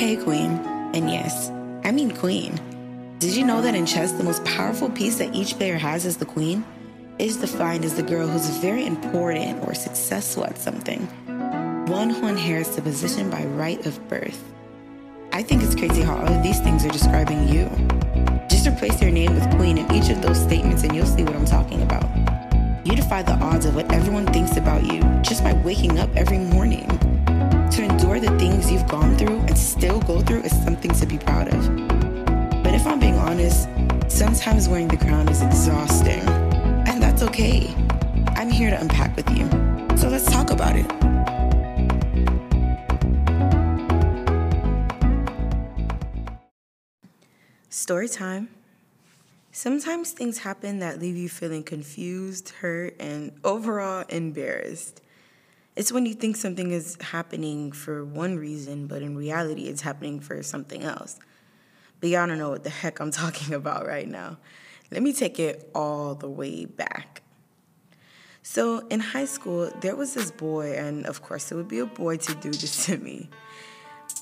Hey, Queen. And yes, I mean Queen. Did you know that in chess, the most powerful piece that each player has is the Queen? It is defined as the girl who's very important or successful at something, one who inherits the position by right of birth. I think it's crazy how all of these things are describing you. Just replace your name with Queen in each of those statements and you'll see what I'm talking about. You defy the odds of what everyone thinks about you just by waking up every morning. To endure the things you've gone through and still go through is something to be proud of. But if I'm being honest, sometimes wearing the crown is exhausting. And that's okay. I'm here to unpack with you. So let's talk about it. Story time. Sometimes things happen that leave you feeling confused, hurt, and overall embarrassed. It's when you think something is happening for one reason, but in reality, it's happening for something else. But y'all don't know what the heck I'm talking about right now. Let me take it all the way back. So in high school, there was this boy, and of course, it would be a boy to do this to me.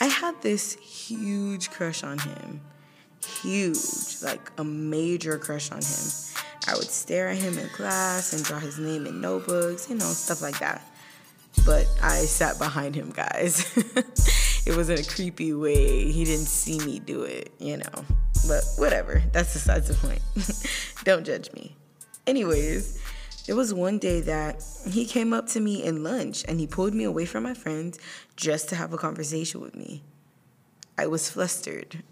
I had this huge crush on him. Huge, like a major crush on him. I would stare at him in class and draw his name in notebooks, you know, stuff like that. But I sat behind him, guys. It was in a creepy way. He didn't see me do it, you know. But whatever, that's besides the point. Don't judge me. Anyways, there was one day that he came up to me in lunch and he pulled me away from my friends just to have a conversation with me. I was flustered.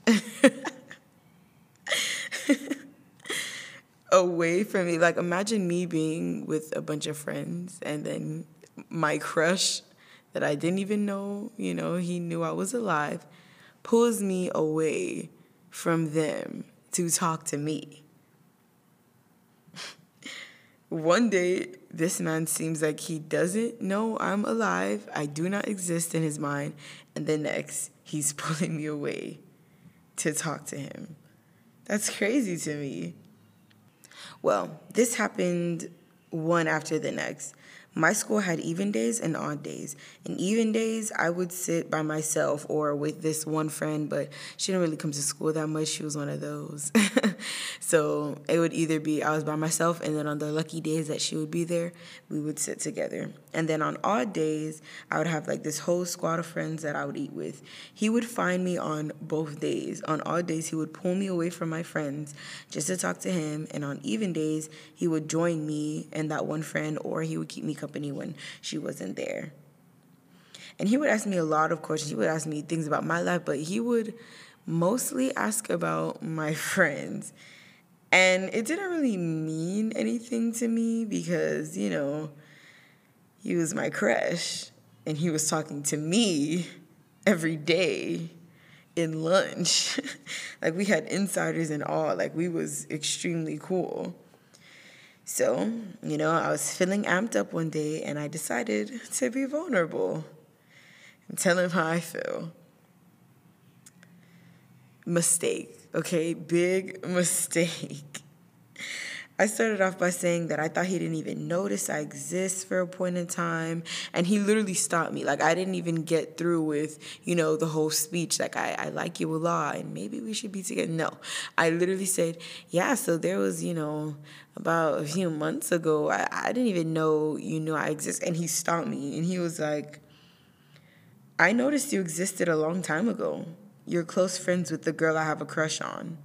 Away from me. Like, imagine me being with a bunch of friends and then my crush that I didn't even know, you know, he knew I was alive, pulls me away from them to talk to me. One day, this man seems like he doesn't know I'm alive. I do not exist in his mind. And the next, he's pulling me away to talk to him. That's crazy to me. Well, this happened one after the next. My school had even days and odd days. In even days, I would sit by myself or with this one friend, but she didn't really come to school that much. She was one of those. So it would either be I was by myself, and then on the lucky days that she would be there, we would sit together. And then on odd days, I would have like this whole squad of friends that I would eat with. He would find me on both days. On odd days, he would pull me away from my friends just to talk to him. And on even days, he would join me and that one friend, or he would keep me company when she wasn't there. And he would ask me a lot of questions. He would ask me things about my life, but he would mostly ask about my friends. And it didn't really mean anything to me because, you know, he was my crush and he was talking to me every day in lunch. Like, we had insiders and all. Like, we was extremely cool. So, you know, I was feeling amped up one day and I decided to be vulnerable and tell him how I feel. Mistake, okay? Big mistake. I started off by saying that I thought he didn't even notice I exist for a point in time. And he literally stopped me. Like, I didn't even get through with, you know, the whole speech. Like, I like you a lot and maybe we should be together. No, I literally said, yeah, so there was, you know, about a few months ago, I didn't even know, you know, I exist. And he stopped me and he was like, I noticed you existed a long time ago. You're close friends with the girl I have a crush on.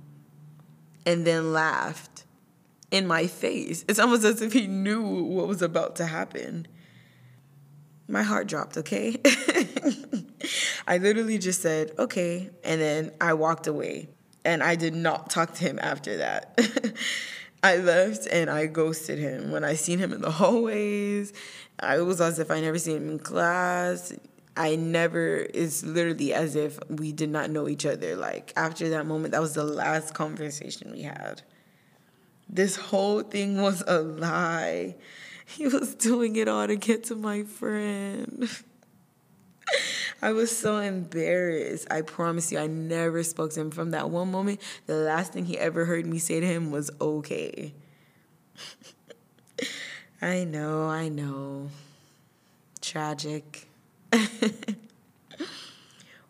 And then laughed. In my face. It's almost as if he knew what was about to happen. My heart dropped, okay? I literally just said, okay, and then I walked away. And I did not talk to him after that. I left and I ghosted him. When I seen him in the hallways, it was as if I never seen him in class. It's literally as if we did not know each other. Like, after that moment, that was the last conversation we had. This whole thing was a lie. He was doing it all to get to my friend. I was so embarrassed. I promise you, I never spoke to him. From that one moment, the last thing he ever heard me say to him was, okay. I know. Tragic.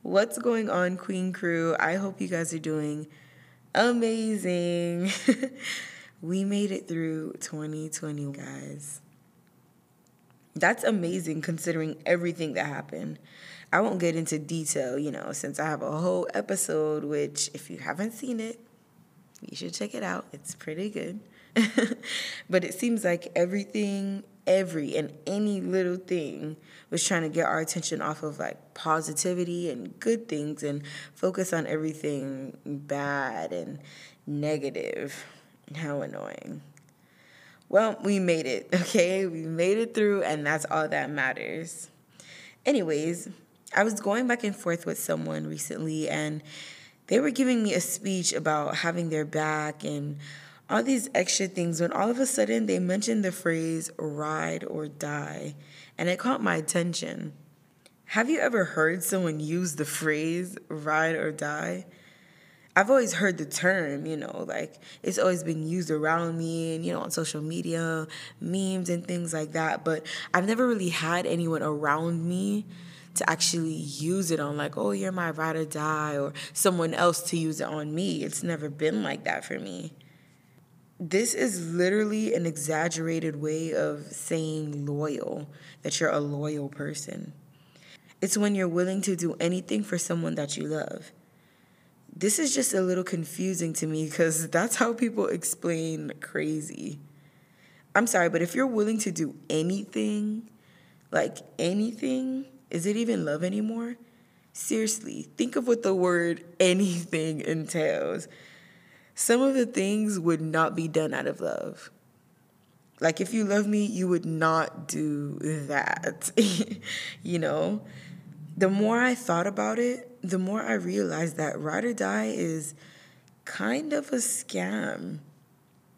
What's going on, Queen Crew? I hope you guys are doing amazing. We made it through 2020, guys. That's amazing considering everything that happened. I won't get into detail, since I have a whole episode, which if you haven't seen it, you should check it out. It's pretty good. But it seems like every and any little thing was trying to get our attention off of positivity and good things and focus on everything bad and negative. How annoying. Well, we made it, okay? We made it through, and that's all that matters. Anyways, I was going back and forth with someone recently, and they were giving me a speech about having their back and all these extra things, when all of a sudden they mentioned the phrase ride or die, and it caught my attention. Have you ever heard someone use the phrase ride or die? I've always heard the term, it's always been used around me and, on social media, memes and things like that. But I've never really had anyone around me to actually use it on you're my ride or die, or someone else to use it on me. It's never been like that for me. This is literally an exaggerated way of saying loyal, that you're a loyal person. It's when you're willing to do anything for someone that you love. This is just a little confusing to me because that's how people explain crazy. I'm sorry, but if you're willing to do anything, anything, is it even love anymore? Seriously, think of what the word anything entails. Some of the things would not be done out of love. If you love me, you would not do that, The more I thought about it, the more I realized that ride or die is kind of a scam.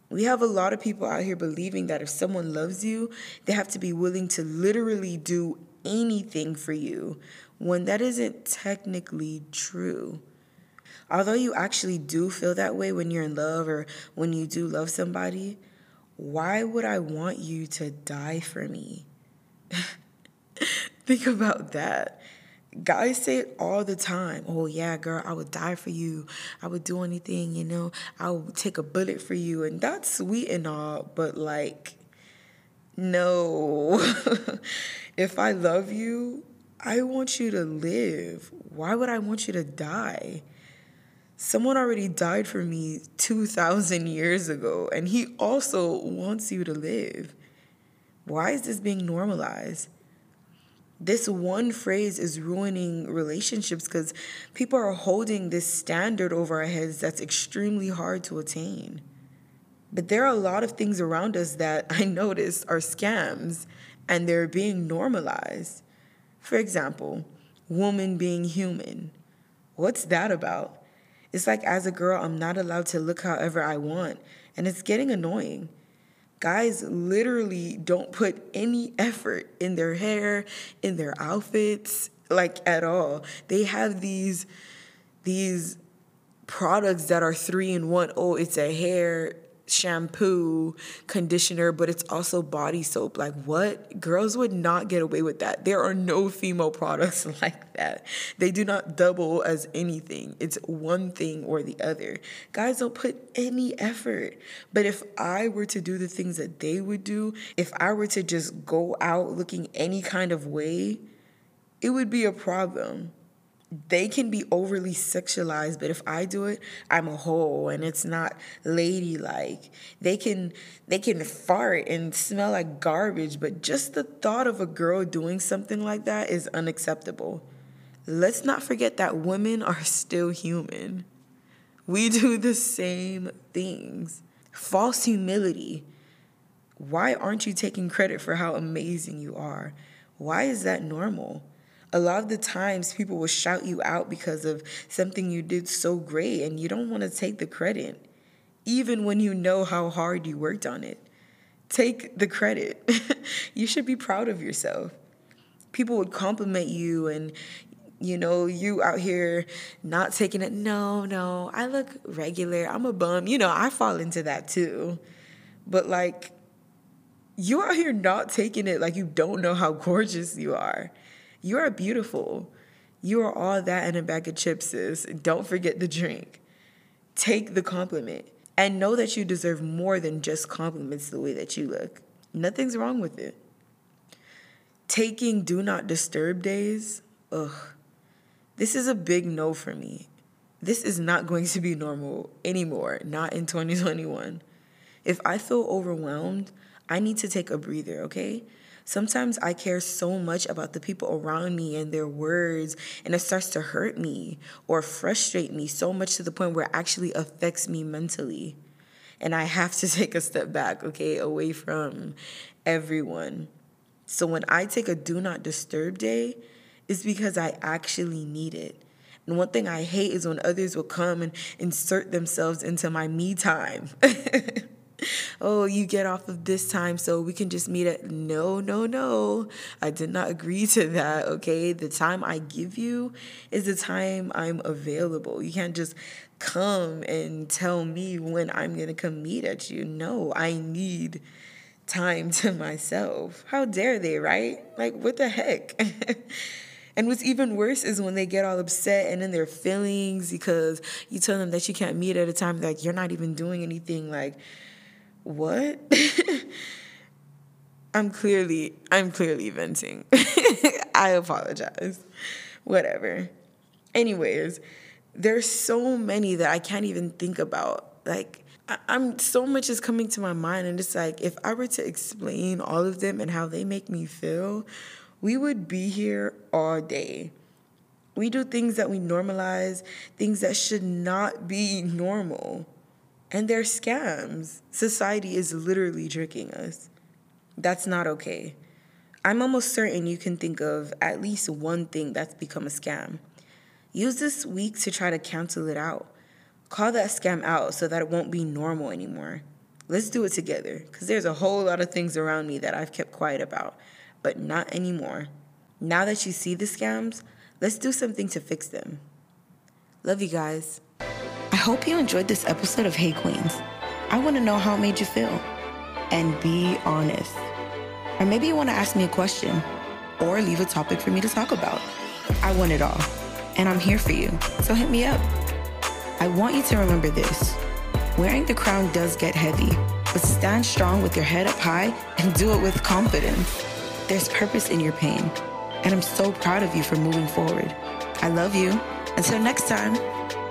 We have a lot of people out here believing that if someone loves you, they have to be willing to literally do anything for you, when that isn't technically true. Although you actually do feel that way when you're in love or when you do love somebody, why would I want you to die for me? Think about that. Guys say it all the time. Oh, yeah, girl, I would die for you. I would do anything, I would take a bullet for you. And that's sweet and all, but no. If I love you, I want you to live. Why would I want you to die? Someone already died for me 2,000 years ago, and he also wants you to live. Why is this being normalized? This one phrase is ruining relationships because people are holding this standard over our heads that's extremely hard to attain. But there are a lot of things around us that I notice are scams, and they're being normalized. For example, woman being human. What's that about? It's as a girl, I'm not allowed to look however I want, and it's getting annoying. Guys literally don't put any effort in their hair, in their outfits, at all. They have these products that are 3-in-1. Oh, it's a hair shampoo, conditioner, but it's also body soap. What? Girls would not get away with that. There are no female products like that. They do not double as anything. It's one thing or the other. Guys don't put any effort. But if I were to do the things that they would do, if I were to just go out looking any kind of way, it would be a problem. They can be overly sexualized, but if I do it, I'm a hoe and it's not ladylike. They can fart and smell like garbage, but just the thought of a girl doing something like that is unacceptable. Let's not forget that women are still human. We do the same things. False humility. Why aren't you taking credit for how amazing you are? Why is that normal? A lot of the times people will shout you out because of something you did so great and you don't want to take the credit, even when you know how hard you worked on it. Take the credit. You should be proud of yourself. People would compliment you and, you out here not taking it. No, I look regular. I'm a bum. I fall into that too. But you out here not taking it like you don't know how gorgeous you are. You are beautiful. You are all that and a bag of chips, sis. Don't forget the drink. Take the compliment and know that you deserve more than just compliments the way that you look. Nothing's wrong with it. Taking do not disturb days, ugh. This is a big no for me. This is not going to be normal anymore, not in 2021. If I feel overwhelmed, I need to take a breather, okay? Sometimes I care so much about the people around me and their words, and it starts to hurt me or frustrate me so much to the point where it actually affects me mentally. And I have to take a step back, okay, away from everyone. So when I take a do not disturb day, it's because I actually need it. And one thing I hate is when others will come and insert themselves into my me time. Oh, you get off of this time, so we can just meet at... No. I did not agree to that, okay? The time I give you is the time I'm available. You can't just come and tell me when I'm going to come meet at you. No, I need time to myself. How dare they, right? Like, what the heck? And what's even worse is when they get all upset and in their feelings because you tell them that you can't meet at a time, like, you're not even doing anything, like... What? I'm clearly venting. I apologize. Whatever. Anyways, there's so many that I can't even think about. Like, I'm so much is coming to my mind, and it's like, if I were to explain all of them and how they make me feel, we would be here all day. We do things that we normalize, things that should not be normal. And they're scams. Society is literally tricking us. That's not okay. I'm almost certain you can think of at least one thing that's become a scam. Use this week to try to cancel it out. Call that scam out so that it won't be normal anymore. Let's do it together, because there's a whole lot of things around me that I've kept quiet about, but not anymore. Now that you see the scams, let's do something to fix them. Love you guys. I hope you enjoyed this episode of Hey Queens. I want to know how it made you feel. And be honest. Or maybe you want to ask me a question or leave a topic for me to talk about. I want it all. And I'm here for you. So hit me up. I want you to remember this. Wearing the crown does get heavy, but stand strong with your head up high and do it with confidence. There's purpose in your pain. And I'm so proud of you for moving forward. I love you. Until next time.